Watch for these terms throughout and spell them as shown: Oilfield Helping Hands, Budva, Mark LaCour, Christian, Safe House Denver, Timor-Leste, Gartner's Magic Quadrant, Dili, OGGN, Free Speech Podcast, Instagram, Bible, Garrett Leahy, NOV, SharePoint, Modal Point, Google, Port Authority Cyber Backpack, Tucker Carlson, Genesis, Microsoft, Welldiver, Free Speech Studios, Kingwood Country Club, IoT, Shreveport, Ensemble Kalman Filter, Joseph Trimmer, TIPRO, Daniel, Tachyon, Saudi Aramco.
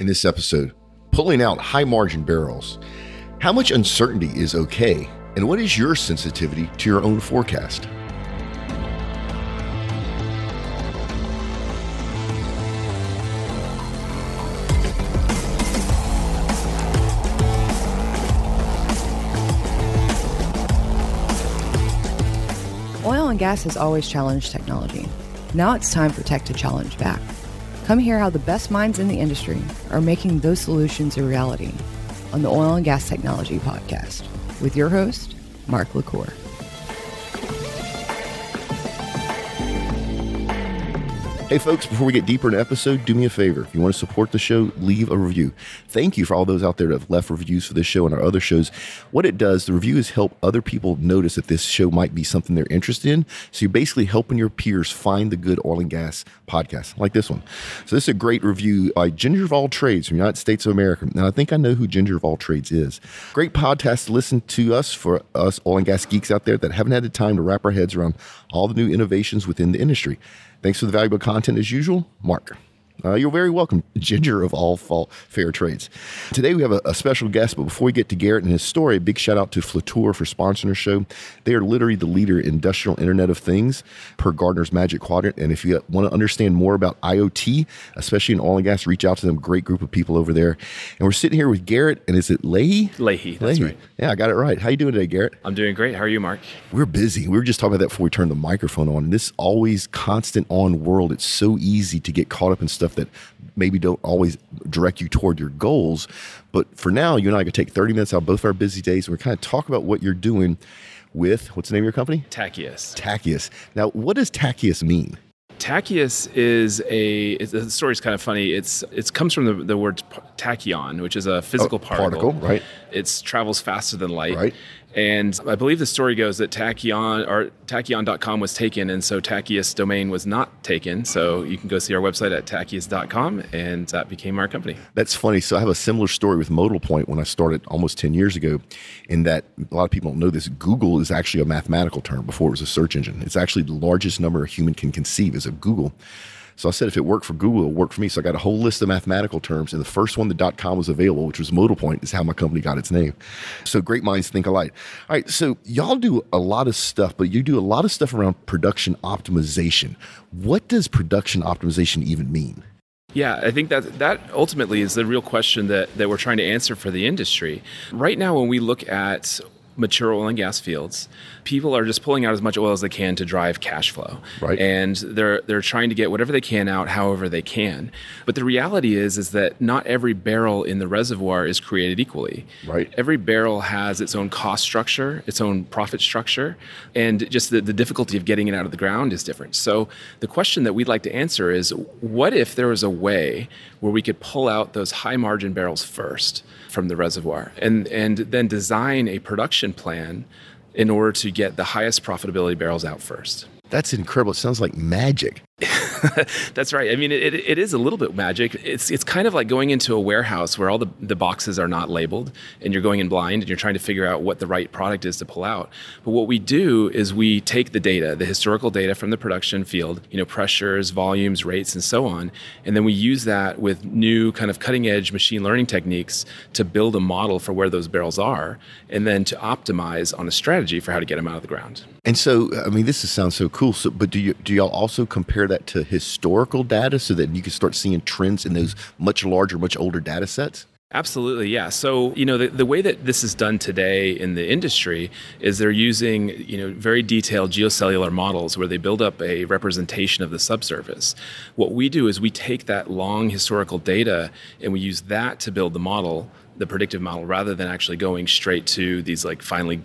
in this episode, pulling out high margin barrels. How much uncertainty is okay, and what is your sensitivity to your own forecast? Oil and gas has always challenged technology. Now it's time for tech to challenge back. Come hear how the best minds in the industry are making those solutions a reality on the Oil and Gas Technology Podcast with your host, Mark LaCour. Hey folks, before we get deeper into the episode, do me a favor. If you want to support the show, leave a review. Thank you for all those out there that have left reviews for this show and our other shows. What it does, the reviews help other people notice that this show might be something they're interested in. So you're basically helping your peers find the good oil and gas podcast like this one. So this is a great review by Ginger of All Trades from the United States of America. Now I think I know who Ginger of All Trades is. Great podcast to listen to us for us oil and gas geeks out there that haven't had the time to wrap our heads around all the new innovations within the industry. Thanks for the valuable content as usual, Mark. You're very welcome, Ginger of All Fair Trades. Today we have a special guest, but before we get to Garrett and his story, a big shout out to Flatour for sponsoring our show. They are literally the leader in industrial Internet of Things per Gartner's Magic Quadrant. And if you want to understand more about IoT, especially in oil and gas, reach out to them. Great group of people over there. And we're sitting here with Garrett, and is it Leahy? Leahy, that's right. Yeah, I got it right. How you doing today, Garrett? I'm doing great. How are you, Mark? We're busy. We were just talking about that before we turned the microphone on. In this always constant on world, it's so easy to get caught up in stuff that maybe don't always direct you toward your goals. But for now, you and I are going to take 30 minutes out of both of our busy days, and we're kind of talk about what you're doing with, what's the name of your company? Tachyus. Tachyus. Now, what does Tachyus mean? Tachyus is the story's kind of funny. It comes from the word tachyon, which is a physical particle, right? It travels faster than light. Right. And I believe the story goes that tachyon or tachyon.com was taken, and so Tachyus domain was not taken. So you can go see our website at tachyus.com, and that became our company. That's funny. So I have a similar story with Modal Point when I started almost 10 years ago, in that a lot of people don't know this. Google is actually a mathematical term before it was a search engine. It's actually the largest number a human can conceive is a Google. So I said, if it worked for Google, it'll work for me. So I got a whole list of mathematical terms. And the first one, the .com was available, which was Modal Point, is how my company got its name. So great minds think alike. All right, so y'all do a lot of stuff, but you do a lot of stuff around production optimization. What does production optimization even mean? Yeah, I think that ultimately is the real question that we're trying to answer for the industry. Right now, when we look at mature oil and gas fields, people are just pulling out as much oil as they can to drive cash flow. Right. And they're trying to get whatever they can out however they can. But the reality is that not every barrel in the reservoir is created equally. Right. Every barrel has its own cost structure, its own profit structure, and just the difficulty of getting it out of the ground is different. So the question that we'd like to answer is, what if there was a way where we could pull out those high margin barrels first from the reservoir and then design a production plan in order to get the highest profitability barrels out first? That's incredible. It sounds like magic. That's right. I mean, it is a little bit magic. It's kind of like going into a warehouse where all the boxes are not labeled and you're going in blind and you're trying to figure out what the right product is to pull out. But what we do is we take the data, the historical data from the production field, pressures, volumes, rates, and so on. And then we use that with new kind of cutting edge machine learning techniques to build a model for where those barrels are and then to optimize on a strategy for how to get them out of the ground. And so, I mean, this sounds so cool. So, but do y'all also compare that to historical data so that you can start seeing trends in those much larger, much older data sets? Absolutely, yeah. So, the way that this is done today in the industry is they're using, very detailed geocellular models where they build up a representation of the subsurface. What we do is we take that long historical data and we use that to build the model, the predictive model, rather than actually going straight to these like finely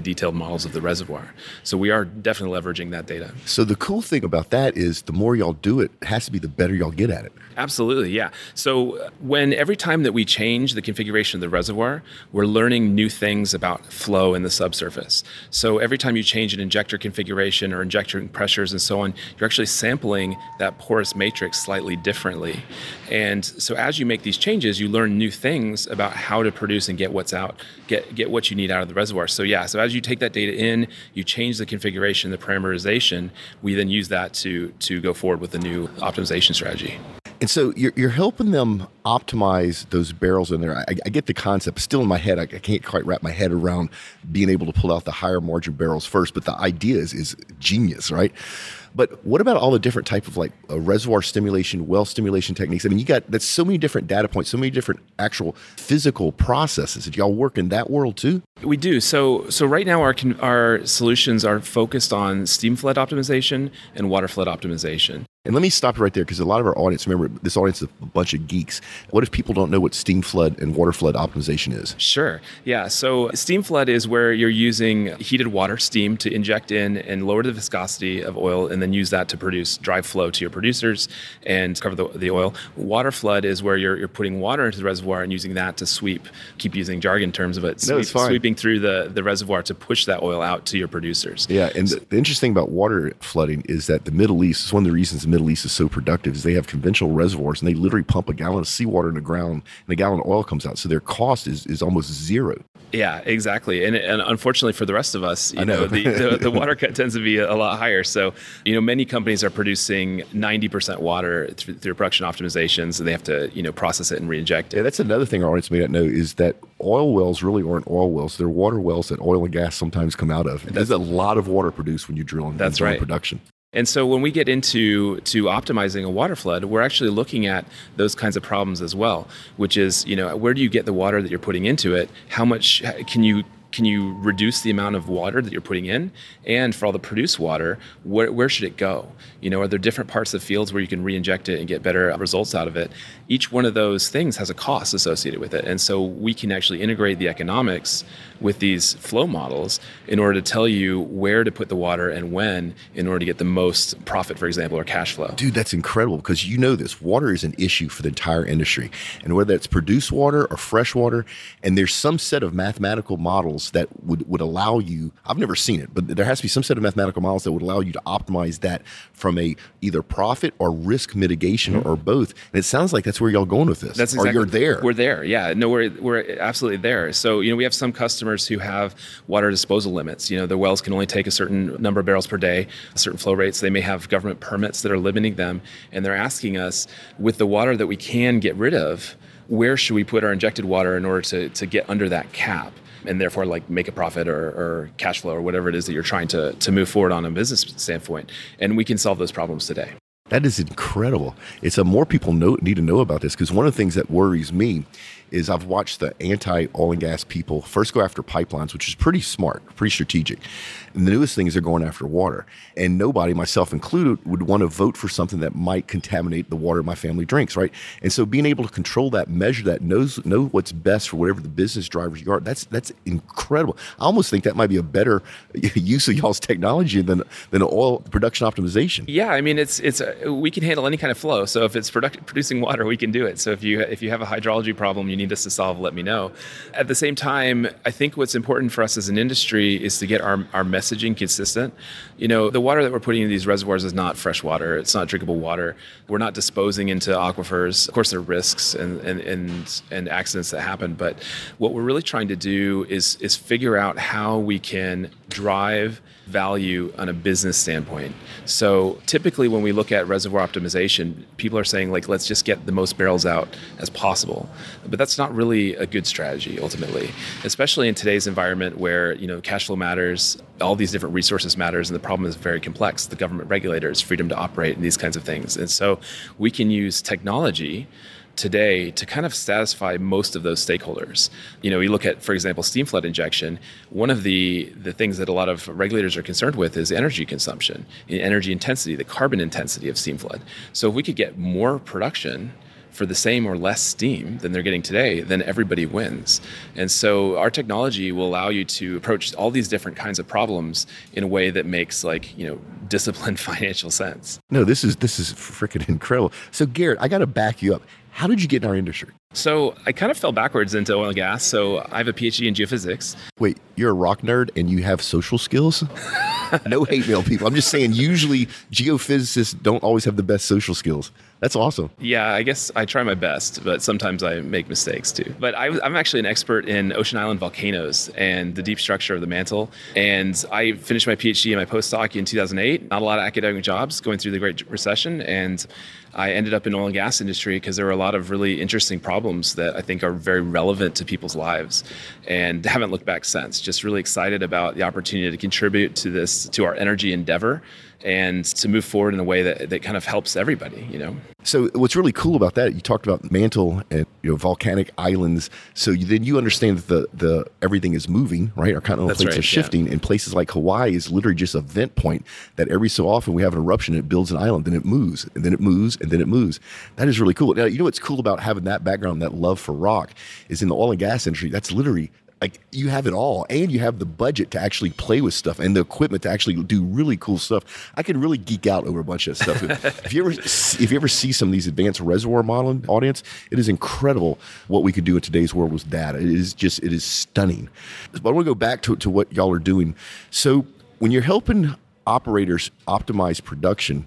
detailed models of the reservoir. So we are definitely leveraging that data. So the cool thing about that is the more y'all do it has to be the better y'all get at it. Absolutely, yeah. So when every time that we change the configuration of the reservoir, we're learning new things about flow in the subsurface. So every time you change an injector configuration or injector pressures and so on, you're actually sampling that porous matrix slightly differently. And so as you make these changes, you learn new things about how to produce and get what's out, get what you need out of the reservoir. So yeah, so as you take that data in, you change the configuration, the parameterization, we then use that to go forward with the new optimization strategy. And so you're helping them optimize those barrels in there. I get the concept. Still in my head, I can't quite wrap my head around being able to pull out the higher margin barrels first, but the idea is genius, right? But what about all the different type of like reservoir stimulation, well stimulation techniques? I mean, you got that's so many different data points, so many different actual physical processes. Do y'all work in that world too? We do. So right now our solutions are focused on steam flood optimization and water flood optimization. And let me stop right there because a lot of our audience, remember, this audience is a bunch of geeks. What if people don't know what steam flood and water flood optimization is? Sure. Yeah. So steam flood is where you're using heated water, steam, to inject in and lower the viscosity of oil and then use that to produce drive flow to your producers and cover the oil. Water flood is where you're putting water into the reservoir and using that to sweep, keep using jargon terms of it, sweeping through the reservoir to push that oil out to your producers. Yeah. And the interesting thing about water flooding is that the Middle East is one of the reasons Middle East is so productive is they have conventional reservoirs and they literally pump a gallon of seawater in the ground and a gallon of oil comes out. So their cost is almost zero. Yeah, exactly. And unfortunately for the rest of us, you know, the water cut tends to be a lot higher. So, you know, many companies are producing 90% water through production optimizations and they have to, you know, process it and reinject it. Yeah, that's another thing our audience may not know is that oil wells really aren't oil wells. They're water wells that oil and gas sometimes come out of. There's a lot of water produced when you drill in production. And so when we get into optimizing a water flood, we're actually looking at those kinds of problems as well, which is, you know, where do you get the water that you're putting into it? How much can you reduce the amount of water that you're putting in? And for all the produced water, where should it go? You know, are there different parts of fields where you can reinject it and get better results out of it? Each one of those things has a cost associated with it. And so we can actually integrate the economics with these flow models in order to tell you where to put the water and when in order to get the most profit, for example, or cash flow. Dude, that's incredible because you know this. Water is an issue for the entire industry. And whether it's produced water or fresh water, and there's some set of mathematical models that would allow you, I've never seen it, but there has to be some set of mathematical models that would allow you to optimize that from a either profit or risk mitigation or both. And it sounds like that's where y'all going with this. That's exactly. Or you're there. We're there, yeah. No, we're absolutely there. So, you know, we have some customers who have water disposal limits. You know, their wells can only take a certain number of barrels per day, a certain flow rates. They may have government permits that are limiting them. And they're asking us, with the water that we can get rid of, where should we put our injected water in order to get under that cap? And therefore, like, make a profit or cash flow or whatever it is that you're trying to move forward on a business standpoint. And we can solve those problems today. That is incredible. It's more people need to know about this because one of the things that worries me is I've watched the anti-oil and gas people first go after pipelines, which is pretty smart, pretty strategic. And the newest thing is they're going after water. And nobody, myself included, would want to vote for something that might contaminate the water my family drinks, right? And so being able to control that, measure that, know what's best for whatever the business drivers you are, that's incredible. I almost think that might be a better use of y'all's technology than oil production optimization. Yeah, I mean, it's we can handle any kind of flow. So if it's producing water, we can do it. So if you have a hydrology problem you need us to solve, let me know. At the same time, I think what's important for us as an industry is to get our messaging consistent. You know, the water that we're putting in these reservoirs is not fresh water. It's not drinkable water. We're not disposing into aquifers. Of course, there are risks and accidents that happen. But what we're really trying to do is figure out how we can drive value on a business standpoint. So typically when we look at reservoir optimization, people are saying, like, let's just get the most barrels out as possible. But that's not really a good strategy ultimately, especially in today's environment where, you know, cash flow matters, all these different resources matters, and the problem is very complex. The government regulators, freedom to operate, and these kinds of things. And so we can use technology today to kind of satisfy most of those stakeholders. You know, you look at, for example, steam flood injection. One of the things that a lot of regulators are concerned with is energy consumption, energy intensity, the carbon intensity of steam flood. So if we could get more production for the same or less steam than they're getting today, then everybody wins. And so our technology will allow you to approach all these different kinds of problems in a way that makes, like, you know, disciplined financial sense. No, this is freaking incredible. So Garrett, I got to back you up. How did you get in our industry? So I kind of fell backwards into oil and gas. So I have a PhD in geophysics. Wait, you're a rock nerd and you have social skills? No hate mail, people. I'm just saying, usually geophysicists don't always have the best social skills. That's awesome. Yeah, I guess I try my best, but sometimes I make mistakes too. But I'm actually an expert in ocean island volcanoes and the deep structure of the mantle. And I finished my PhD and my postdoc in 2008. Not a lot of academic jobs going through the Great Recession. And I ended up in oil and gas industry because there were a lot of really interesting problems that I think are very relevant to people's lives, and haven't looked back since. Just really excited about the opportunity to contribute to this, to our energy endeavor, and to move forward in a way that kind of helps everybody, you know? So what's really cool about that, you talked about mantle and, you know, volcanic islands. So then you understand that the everything is moving, right? Our continental plates are shifting, and places like Hawaii is literally just a vent point that every so often we have an eruption, and it builds an island, then it moves, and then it moves, and then it moves. That is really cool. Now, you know what's cool about having that background, that love for rock, is in the oil and gas industry, that's literally like you have it all, and you have the budget to actually play with stuff and the equipment to actually do really cool stuff. I can really geek out over a bunch of stuff. If you ever see some of these advanced reservoir modeling, audience, it is incredible what we could do in today's world with data. It is stunning. But I want to go back to what y'all are doing. So when you're helping operators optimize production,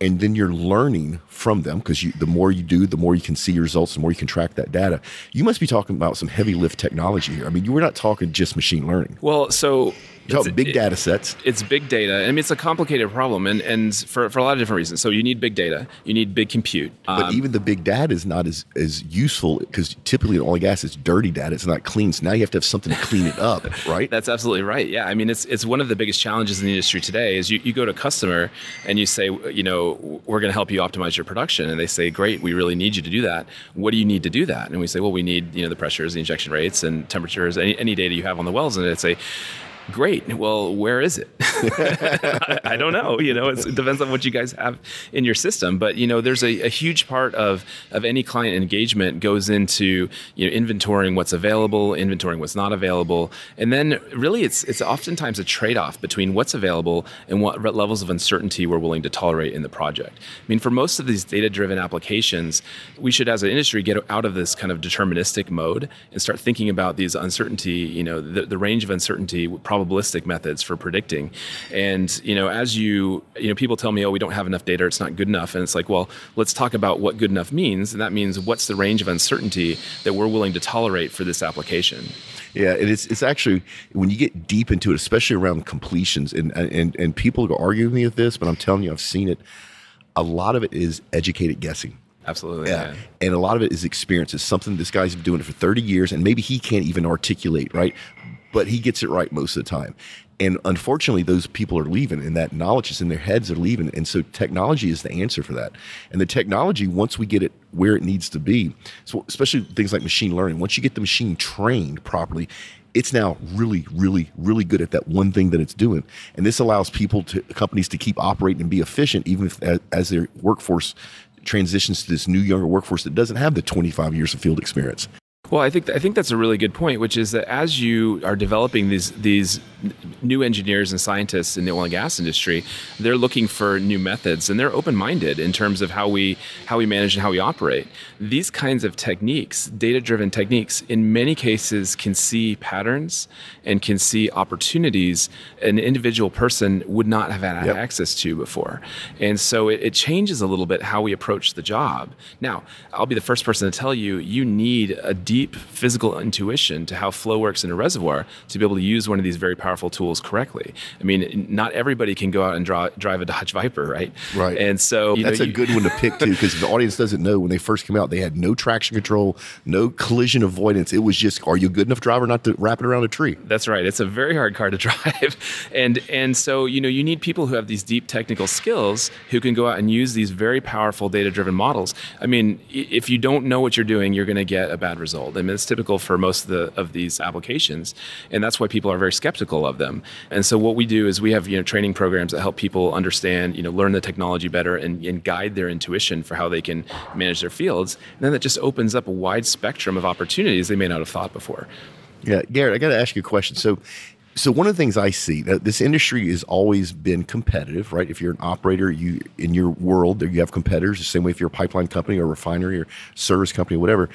and then you're learning from them, because the more you do, the more you can see your results, the more you can track that data. You must be talking about some heavy lift technology here. I mean, you were not talking just machine learning. Well, so... You're talking big data sets. It's big data. I mean, it's a complicated problem, and for a lot of different reasons. So you need big data. You need big compute. But even the big data is not as useful, because typically in oil and gas, it's dirty data. It's not clean. So now you have to have something to clean it up, right? That's absolutely right. Yeah. I mean, it's one of the biggest challenges in the industry today is you go to a customer and you say, you know, we're going to help you optimize your production. And they say, great, we really need you to do that. What do you need to do that? And we say, well, we need, you know, the pressures, the injection rates, and temperatures, any data you have on the wells. And they'd say, great. Well, where is it? I don't know. You know, it depends on what you guys have in your system. But, you know, there's a huge part of any client engagement goes into, you know, inventorying what's available, inventorying what's not available. And then really it's oftentimes a trade-off between what's available and what levels of uncertainty we're willing to tolerate in the project. I mean, for most of these data-driven applications, we should as an industry get out of this kind of deterministic mode and start thinking about these uncertainty, you know, the range of uncertainty probabilistic methods for predicting. And, you know, as you know, people tell me, oh, we don't have enough data, it's not good enough. And it's like, well, let's talk about what good enough means. And that means what's the range of uncertainty that we're willing to tolerate for this application. Yeah, and it's actually, when you get deep into it, especially around completions, and people go arguing with me with this, but I'm telling you, I've seen it. A lot of it is educated guessing. Absolutely. Yeah. And a lot of it is experience. It's something this guy's been doing it for 30 years, and maybe he can't even articulate, right? But he gets it right most of the time. And unfortunately, those people are leaving, and that knowledge is in their heads, are leaving. And so technology is the answer for that. And the technology, once we get it where it needs to be, so especially things like machine learning, once you get the machine trained properly, it's now really, really, really good at that one thing that it's doing. And this allows companies to keep operating and be efficient, even if, as their workforce transitions to this new, younger workforce that doesn't have the 25 years of field experience. Well, I think that's a really good point, which is that as you are developing these new engineers and scientists in the oil and gas industry, they're looking for new methods, and they're open-minded in terms of how we manage and how we operate. These kinds of techniques, data-driven techniques, in many cases can see patterns and can see opportunities an individual person would not have had access to before. And so it changes a little bit how we approach the job. Now, I'll be the first person to tell you, you need a deep physical intuition to how flow works in a reservoir to be able to use one of these very powerful tools correctly. I mean, not everybody can go out and drive a Dodge Viper, right? Right. And so that's a good one to pick too, because the audience doesn't know, when they first came out, they had no traction control, no collision avoidance. It was just, are you a good enough driver not to wrap it around a tree? That's right. It's a very hard car to drive. And so, you know, you need people who have these deep technical skills who can go out and use these very powerful data-driven models. I mean, if you don't know what you're doing, you're going to get a bad result. I mean, it's typical for most of these applications, and that's why people are very skeptical of them. And so what we do is we have, you know, training programs that help people understand, you know, learn the technology better and guide their intuition for how they can manage their fields. And then that just opens up a wide spectrum of opportunities they may not have thought before. Yeah, Garrett, I got to ask you a question. So one of the things I see, this industry has always been competitive, right? If you're an operator, you in your world, you have competitors, the same way if you're a pipeline company or a refinery or service company, whatever.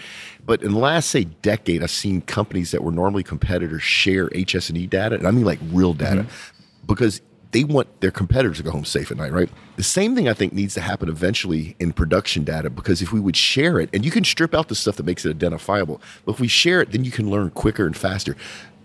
But in the last, say, decade, I've seen companies that were normally competitors share HS&E data, and I mean like real data, because they want their competitors to go home safe at night, right? The same thing I think needs to happen eventually in production data, because if we would share it, and you can strip out the stuff that makes it identifiable, but if we share it, then you can learn quicker and faster.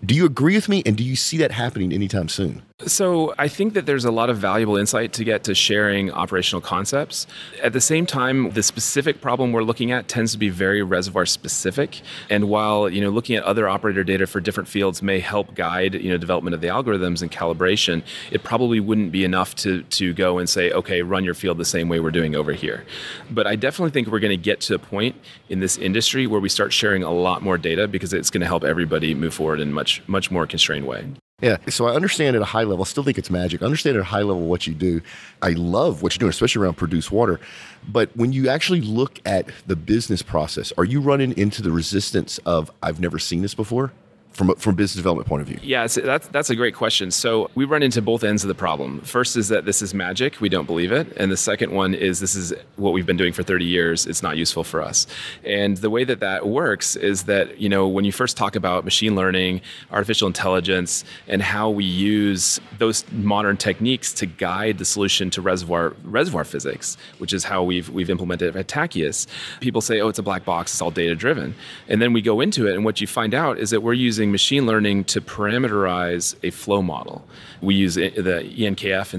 Do you agree with me? And do you see that happening anytime soon? So I think that there's a lot of valuable insight to get to sharing operational concepts. At the same time, the specific problem we're looking at tends to be very reservoir specific. And while, you know, looking at other operator data for different fields may help guide, you know, development of the algorithms and calibration, it probably wouldn't be enough to go and say, okay, run your field the same way we're doing over here. But I definitely think we're going to get to a point in this industry where we start sharing a lot more data, because it's going to help everybody move forward in much more constrained way. Yeah. So I understand at a high level, I still think it's magic. I understand at a high level what you do. I love what you're doing, especially around produced water. But when you actually look at the business process, are you running into the resistance of, I've never seen this before? From a business development point of view? Yeah, that's a great question. So we run into both ends of the problem. First is that this is magic. We don't believe it. And the second one is this is what we've been doing for 30 years. It's not useful for us. And the way that that works is that, you know, when you first talk about machine learning, artificial intelligence, and how we use those modern techniques to guide the solution to reservoir physics, which is how we've implemented it at Tachyus, people say, oh, it's a black box. It's all data-driven. And then we go into it, and what you find out is that we're using machine learning to parameterize a flow model. We use the ENKF,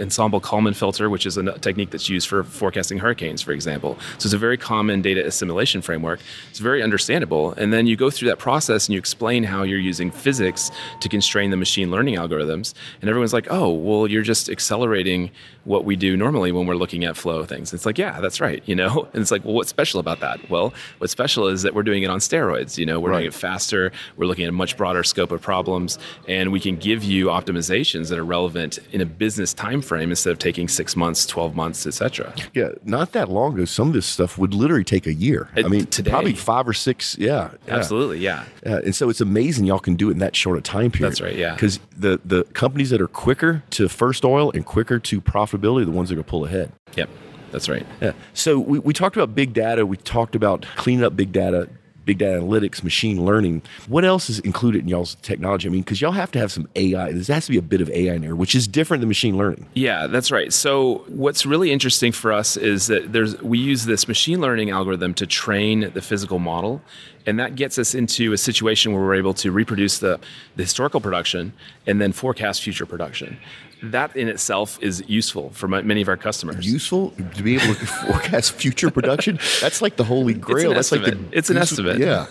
Ensemble Kalman Filter, which is a technique that's used for forecasting hurricanes, for example. So it's a very common data assimilation framework. It's very understandable. And then you go through that process and you explain how you're using physics to constrain the machine learning algorithms. And everyone's like, oh, well, you're just accelerating what we do normally when we're looking at flow things. It's like, yeah, that's right. You know, and it's like, well, what's special about that? Well, what's special is that we're doing it on steroids. You know, we're doing it faster. We're looking at a much broader scope of problems, and we can give you optimizations that are relevant in a business time frame instead of taking 6 months, 12 months, etc. Yeah, not that long ago, some of this stuff would literally take a year. Today, probably 5 or 6. Yeah, absolutely. Yeah, and so it's amazing y'all can do it in that short a time period. That's right. Yeah, because the companies that are quicker to first oil and quicker to profitability are the ones that are going to pull ahead. Yep, that's right. Yeah. So we talked about big data. We talked about cleaning up big data analytics, machine learning. What else is included in y'all's technology? I mean, because y'all have to have some AI. There has to be a bit of AI in there, which is different than machine learning. Yeah, that's right. So what's really interesting for us is that we use this machine learning algorithm to train the physical model. And that gets us into a situation where we're able to reproduce the historical production and then forecast future production. That in itself is useful for many of our customers. Useful to be able to forecast future production? That's like the holy grail. It's an estimate. Yeah.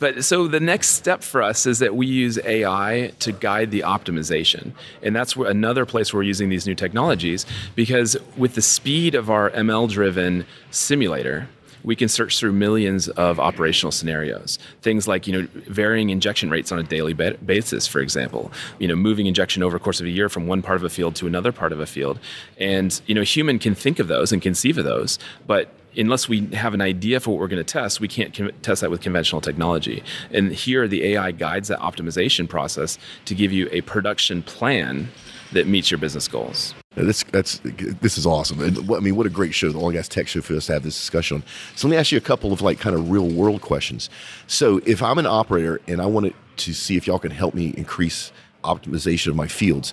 But so the next step for us is that we use AI to guide the optimization. And that's another place where we're using these new technologies, because with the speed of our ML-driven simulator, we can search through millions of operational scenarios. Things like, you know, varying injection rates on a daily basis, for example. You know, moving injection over the course of a year from one part of a field to another part of a field. And, you know, a human can think of those and conceive of those, but unless we have an idea for what we're going to test, we can't test that with conventional technology. And here, the AI guides that optimization process to give you a production plan that meets your business goals. This is awesome. I mean, what a great show, the Oil & Gas Tech Show, for us to have this discussion on. So let me ask you a couple of like kind of real world questions. So if I'm an operator and I wanted to see if y'all can help me increase optimization of my fields,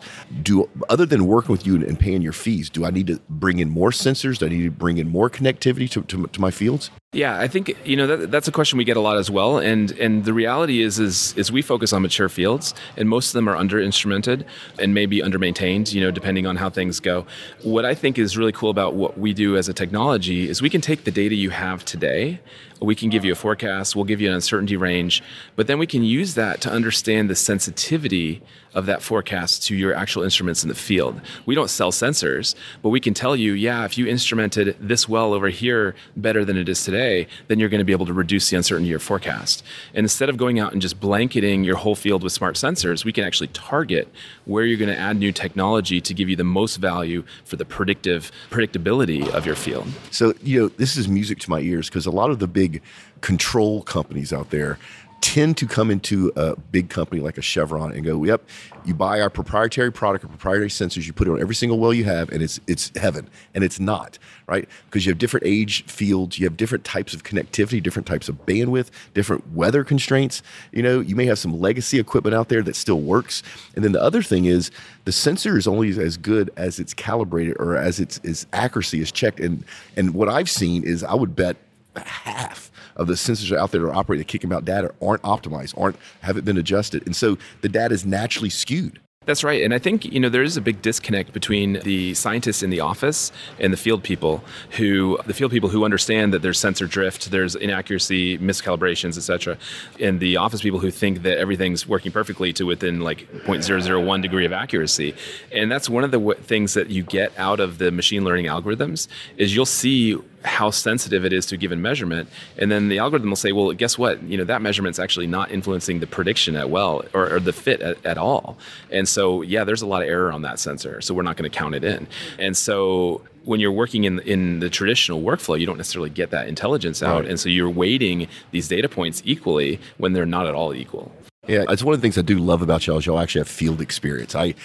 other than working with you and paying your fees, do I need to bring in more sensors? Do I need to bring in more connectivity to my fields? Yeah, I think, you know, that's a question we get a lot as well. And the reality is we focus on mature fields, and most of them are under-instrumented and maybe under-maintained, you know, depending on how things go. What I think is really cool about what we do as a technology is we can take the data you have today. We can give you a forecast, we'll give you an uncertainty range, but then we can use that to understand the sensitivity of that forecast to your actual instruments in the field. We don't sell sensors, but we can tell you, yeah, if you instrumented this well over here better than it is today, then you're going to be able to reduce the uncertainty of your forecast. And instead of going out and just blanketing your whole field with smart sensors, we can actually target where you're going to add new technology to give you the most value for the predictability of your field. So, you know, this is music to my ears, because a lot of the big control companies out there tend to come into a big company like a Chevron and go, yep, you buy our proprietary product or proprietary sensors, you put it on every single well you have, and it's heaven. And it's not, right? Because you have different age fields, you have different types of connectivity, different types of bandwidth, different weather constraints. You know, you may have some legacy equipment out there that still works. And then the other thing is the sensor is only as good as it's calibrated or as its accuracy is checked. And what I've seen is I would bet half of the sensors out there that are operating, kicking out data, aren't optimized, haven't been adjusted. And so the data is naturally skewed. That's right. And I think, you know, there is a big disconnect between the scientists in the office and the field people who understand that there's sensor drift, there's inaccuracy, miscalibrations, et cetera, and the office people who think that everything's working perfectly to within like 0.001 degree of accuracy. And that's one of the things that you get out of the machine learning algorithms is you'll see how sensitive it is to a given measurement. And then the algorithm will say, well, guess what? You know, that measurement's actually not influencing the prediction at well or the fit at all. And so, yeah, there's a lot of error on that sensor. So we're not going to count it in. And so when you're working in the traditional workflow, you don't necessarily get that intelligence out. Right. And so you're weighting these data points equally when they're not at all equal. Yeah, it's one of the things I do love about y'all is y'all actually have field experience. I've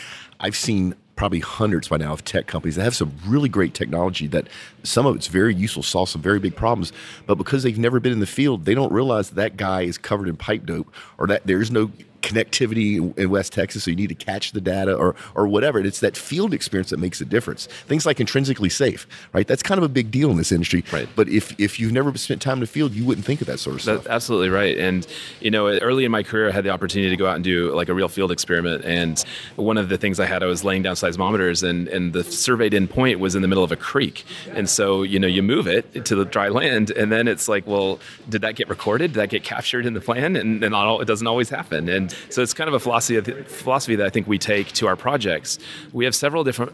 seen probably hundreds by now of tech companies that have some really great technology that some of it's very useful, solves some very big problems, but because they've never been in the field, they don't realize that guy is covered in pipe dope or that there's no connectivity in West Texas, so you need to catch the data or whatever. And it's that field experience that makes a difference. Things like intrinsically safe, right? That's kind of a big deal in this industry. Right. But if you've never spent time in the field, you wouldn't think of that sort of stuff. That's absolutely right. And, you know, early in my career, I had the opportunity to go out and do like a real field experiment. And one of the things I was laying down seismometers and the surveyed in point was in the middle of a creek. And so, you know, you move it to the dry land and then it's like, well, did that get recorded? Did that get captured in the plan? And it doesn't always happen. And so it's kind of a philosophy that I think we take to our projects. We have several different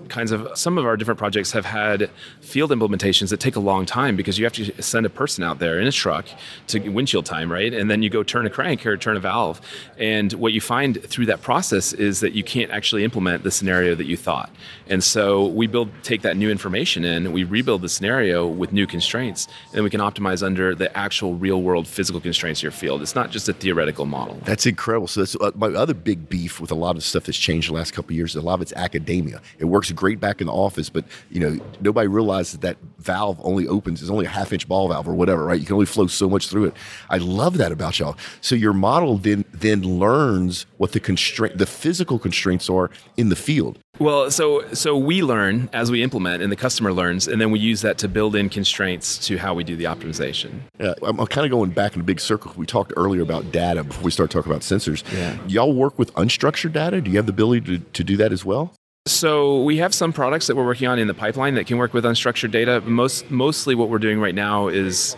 some of our different projects have had field implementations that take a long time because you have to send a person out there in a truck to windshield time, right? And then you go turn a crank or turn a valve. And what you find through that process is that you can't actually implement the scenario that you thought. And so we take that new information in, we rebuild the scenario with new constraints, and we can optimize under the actual real world physical constraints of your field. It's not just a theoretical model. That's incredible. So that's my other big beef with a lot of the stuff that's changed the last couple of years. A lot of it's academia. It works great back in the office, but you know nobody realizes that valve only opens. It's only a half-inch ball valve or whatever, right? You can only flow so much through it. I love that about y'all. So your model then learns what the physical constraints are in the field. Well, so we learn as we implement, and the customer learns, and then we use that to build in constraints to how we do the optimization. Yeah, I'm kind of going back in a big circle. We talked earlier about data before we start talking about sensors. Yeah. Y'all work with unstructured data? Do you have the ability to do that as well? So we have some products that we're working on in the pipeline that can work with unstructured data. Mostly what we're doing right now is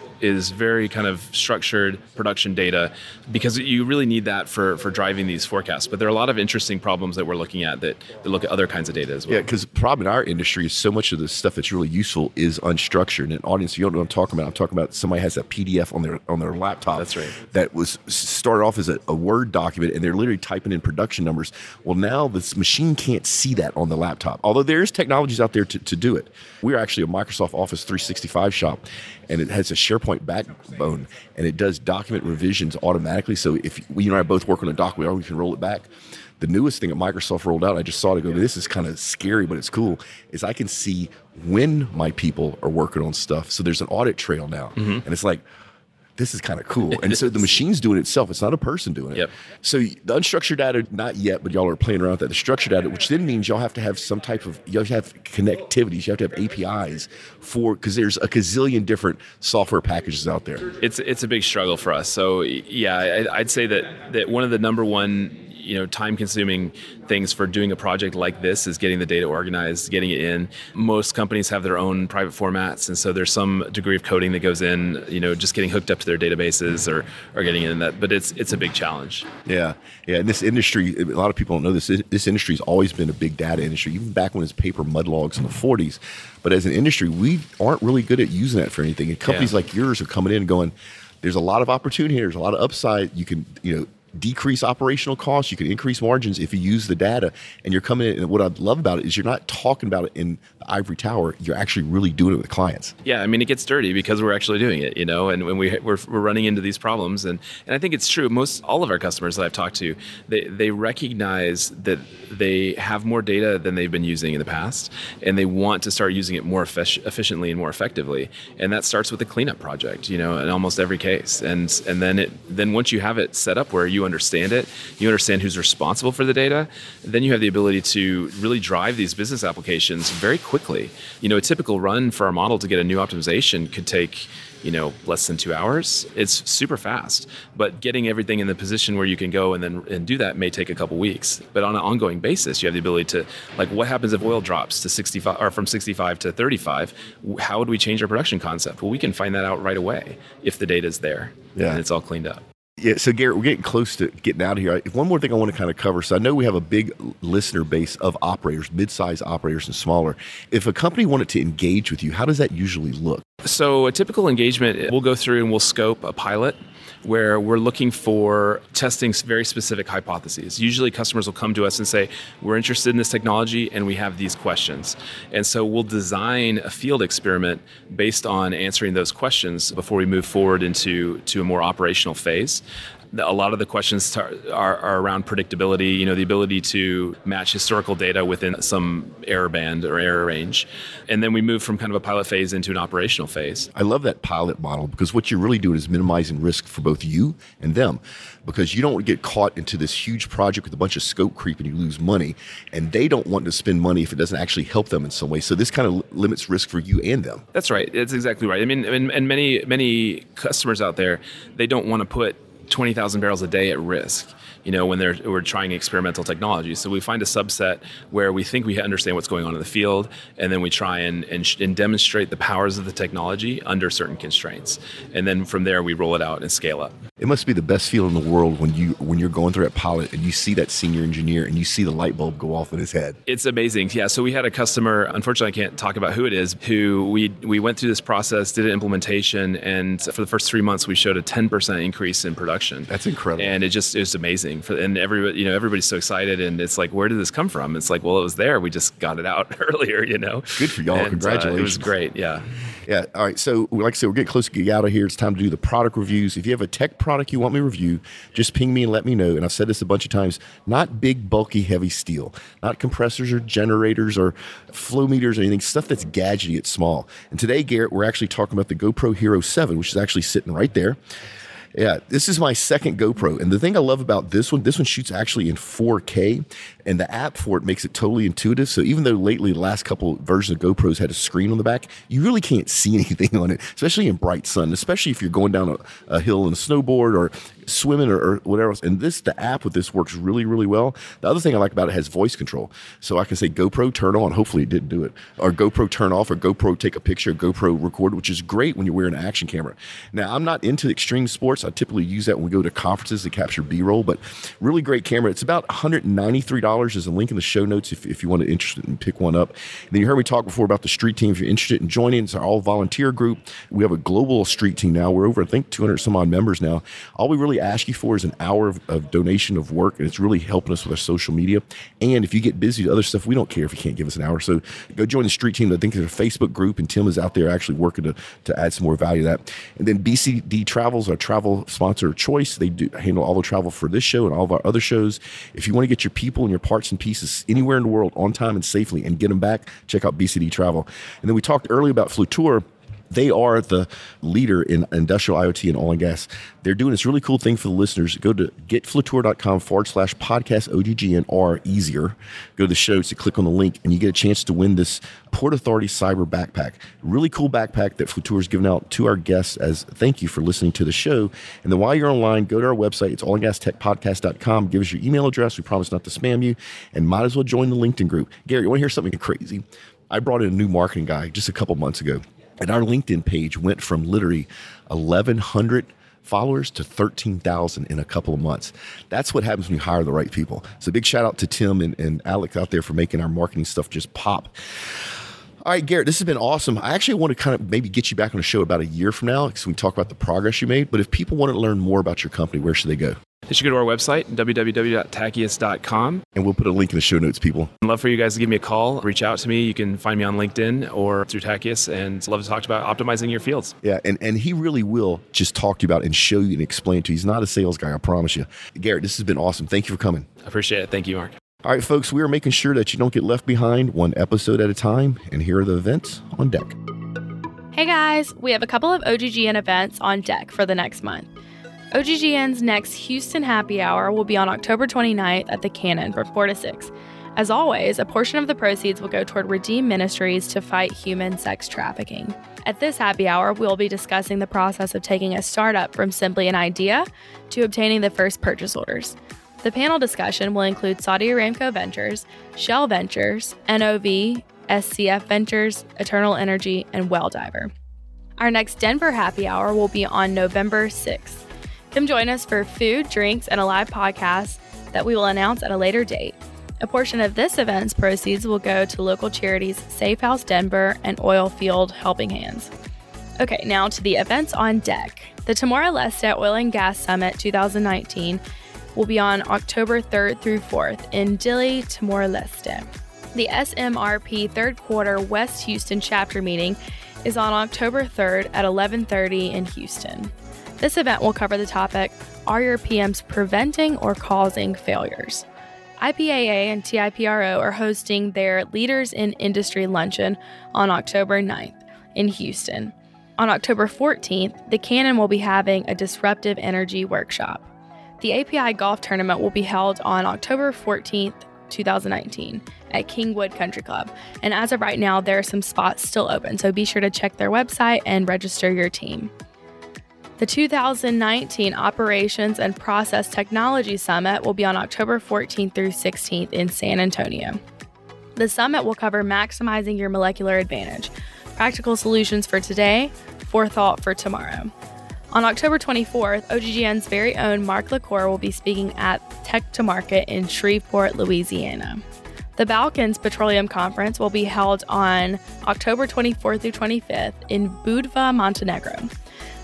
very kind of structured production data because you really need that for driving these forecasts. But there are a lot of interesting problems that we're looking at that look at other kinds of data as well. Yeah, because the problem in our industry is so much of the stuff that's really useful is unstructured. And an audience, you don't know what I'm talking about. I'm talking about somebody has a PDF on their laptop. That's right. That was started off as a Word document and they're literally typing in production numbers. Well, now this machine can't see that on the laptop, although there is technologies out there to do it. We're actually a Microsoft Office 365 shop and it has a SharePoint backbone and it does document revisions automatically. So if you and I both work on a doc, we can roll it back. The newest thing that Microsoft rolled out, I just saw it go, this is kind of scary, but it's cool, is I can see when my people are working on stuff. So there's an audit trail now. Mm-hmm. And it's like, this is kind of cool. And so the machine's doing it itself. It's not a person doing it. Yep. So the unstructured data, not yet, but y'all are playing around with that. The structured data, which then means y'all have to have you have to have connectivities. You have to have APIs because there's a gazillion different software packages out there. It's a big struggle for us. So yeah, I'd say that one of the number one, you know, time-consuming things for doing a project like this is getting the data organized, getting it in. Most companies have their own private formats, and so there's some degree of coding that goes in, you know, just getting hooked up to their databases or getting in that. But it's a big challenge. Yeah. Yeah. And this industry, a lot of people don't know this. This industry's always been a big data industry, even back when it was paper mud logs in the 40s. But as an industry, we aren't really good at using that for anything. And companies like yours are coming in going, there's a lot of opportunity here. There's a lot of upside. You can, you know, decrease operational costs. You can increase margins if you use the data. And you're coming in, and what I love about it is you're not talking about it in the ivory tower. You're actually really doing it with clients. Yeah, I mean, it gets dirty because we're actually doing it, you know, and when we're running into these problems. And I think it's true. Most all of our customers that I've talked to, they recognize that they have more data than they've been using in the past, and they want to start using it more efficiently and more effectively. And that starts with a cleanup project, you know, in almost every case. And then once you have it set up where you understand it, you understand who's responsible for the data, then you have the ability to really drive these business applications very quickly. You know, a typical run for our model to get a new optimization could take, you know, less than 2 hours. It's super fast, but getting everything in the position where you can go and do that may take a couple weeks. But on an ongoing basis, you have the ability to, like, what happens if oil drops to 65 or from 65 to 35? How would we change our production concept? Well, we can find that out right away if the data is there and it's all cleaned up. Yeah. So Garrett, we're getting close to getting out of here. One more thing I want to kind of cover. So I know we have a big listener base of operators, mid-size operators and smaller. If a company wanted to engage with you, how does that usually look? So a typical engagement, we'll go through and we'll scope a pilot where we're looking for testing very specific hypotheses. Usually customers will come to us and say, we're interested in this technology and we have these questions. And so we'll design a field experiment based on answering those questions before we move forward into a more operational phase. A lot of the questions are around predictability, you know, the ability to match historical data within some error band or error range. And then we move from kind of a pilot phase into an operational phase. I love that pilot model because what you're really doing is minimizing risk for both you and them, because you don't want to get caught into this huge project with a bunch of scope creep and you lose money. And they don't want to spend money if it doesn't actually help them in some way. So this kind of limits risk for you and them. That's right. That's exactly right. I mean, and many customers out there, they don't want to put 20,000 barrels a day at risk, you know, when we're trying experimental technology. So we find a subset where we think we understand what's going on in the field, and then we try and demonstrate the powers of the technology under certain constraints. And then from there, we roll it out and scale up. It must be the best feeling in the world when you're going through that pilot and you see that senior engineer and you see the light bulb go off in his head. It's amazing. Yeah, so we had a customer, unfortunately I can't talk about who it is, who we went through this process, did an implementation, and for the first 3 months we showed a 10% increase in production. That's incredible. And it was amazing. And everybody, you know, everybody's so excited, and it's like, where did this come from? It's like, well, it was there. We just got it out earlier, you know. Good for y'all. And, congratulations. It was great, yeah. Yeah. All right. So like I said, we're getting close to getting out of here. It's time to do the product reviews. If you have a tech product you want me to review, just ping me and let me know. And I've said this a bunch of times, not big, bulky, heavy steel, not compressors or generators or flow meters or anything, stuff that's gadgety, it's small. And today, Garrett, we're actually talking about the GoPro Hero 7, which is actually sitting right there. Yeah, this is my second GoPro. And the thing I love about this one shoots actually in 4K, and the app for it makes it totally intuitive. So even though lately the last couple versions of GoPros had a screen on the back, you really can't see anything on it, especially in bright sun, especially if you're going down a hill on a snowboard or swimming or whatever else. And the app with this works really, really well. The other thing I like about it has voice control. So I can say GoPro turn on, hopefully it didn't do it, or GoPro turn off, or GoPro take a picture, or GoPro record, which is great when you're wearing an action camera. Now, I'm not into extreme sports. I typically use that when we go to conferences to capture B-roll, but really great camera. It's about $193. There's a link in the show notes if you want to interested and pick one up. And then you heard me talk before about the street team. If you're interested in joining, it's our all-volunteer group. We have a global street team now. We're over, I think, 200-some-odd members now. All we really ask you for is an hour of donation of work, and it's really helping us with our social media. And if you get busy with other stuff, we don't care if you can't give us an hour. So go join the street team. I think there's a Facebook group, and Tim is out there actually working to add some more value to that. And then BCD Travel's our travel sponsor of choice. They do handle all the travel for this show and all of our other shows. If you want to get your people and your parts and pieces anywhere in the world on time and safely and get them back, check out BCD Travel. And then we talked earlier about Flatour. They are the leader in industrial IoT and oil and gas. They're doing this really cool thing for the listeners. Go to getflatour.com/podcast OGGNR, easier. Go to the shows to click on the link, and you get a chance to win this Port Authority Cyber Backpack. Really cool backpack that Flatour is giving out to our guests as thank you for listening to the show. And then while you're online, go to our website. It's oilandgastechpodcast.com. Give us your email address. We promise not to spam you, and might as well join the LinkedIn group. Gary, you want to hear something crazy? I brought in a new marketing guy just a couple months ago, and our LinkedIn page went from literally 1,100 followers to 13,000 in a couple of months. That's what happens when you hire the right people. So big shout out to Tim and Alex out there for making our marketing stuff just pop. All right, Garrett, this has been awesome. I actually want to kind of maybe get you back on the show about a year from now, because we talk about the progress you made. But if people want to learn more about your company, where should they go? They should go to our website, www.tachyus.com. And we'll put a link in the show notes, people. I'd love for you guys to give me a call. Reach out to me. You can find me on LinkedIn or through Tachyus, and love to talk about optimizing your fields. Yeah, and he really will just talk to you about and show you and explain to you. He's not a sales guy, I promise you. Garrett, this has been awesome. Thank you for coming. I appreciate it. Thank you, Mark. All right, folks, we are making sure that you don't get left behind one episode at a time. And here are the events on deck. Hey, guys, we have a couple of OGGN events on deck for the next month. OGGN's next Houston Happy Hour will be on October 29th at the Cannon from 4 to 6. As always, a portion of the proceeds will go toward Redeem Ministries to fight human sex trafficking. At this happy hour, we'll be discussing the process of taking a startup from simply an idea to obtaining the first purchase orders. The panel discussion will include Saudi Aramco Ventures, Shell Ventures, NOV, SCF Ventures, Eternal Energy, and Welldiver. Our next Denver Happy Hour will be on November 6th. Come join us for food, drinks, and a live podcast that we will announce at a later date. A portion of this event's proceeds will go to local charities Safe House Denver and Oilfield Helping Hands. Okay, now to the events on deck. The Timor-Leste Oil and Gas Summit 2019 will be on October 3rd through 4th in Dili, Timor-Leste. The SMRP Third Quarter West Houston Chapter Meeting is on October 3rd at 11:30 in Houston. This event will cover the topic, are your PMs preventing or causing failures? IPAA and TIPRO are hosting their Leaders in Industry Luncheon on October 9th in Houston. On October 14th, the Cannon will be having a Disruptive Energy Workshop. The API Golf Tournament will be held on October 14th, 2019 at Kingwood Country Club. And as of right now, there are some spots still open, so be sure to check their website and register your team. The 2019 Operations and Process Technology Summit will be on October 14th through 16th in San Antonio. The summit will cover maximizing your molecular advantage, practical solutions for today, forethought for tomorrow. On October 24th, OGGN's very own Mark LaCour will be speaking at Tech to Market in Shreveport, Louisiana. The Balkans Petroleum Conference will be held on October 24th through 25th in Budva, Montenegro.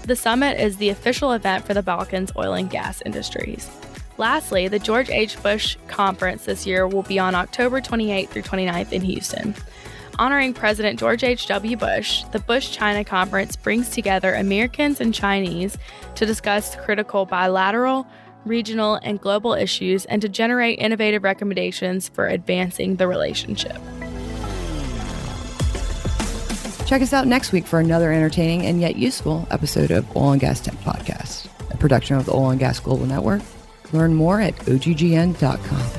The summit is the official event for the Balkans oil and gas industries. Lastly, the George H. Bush Conference this year will be on October 28th through 29th in Houston. Honoring President George H.W. Bush, the Bush-China Conference brings together Americans and Chinese to discuss critical bilateral, regional, and global issues and to generate innovative recommendations for advancing the relationship. Check us out next week for another entertaining and yet useful episode of Oil and Gas Tech Podcast, a production of the Oil and Gas Global Network. Learn more at oggn.com.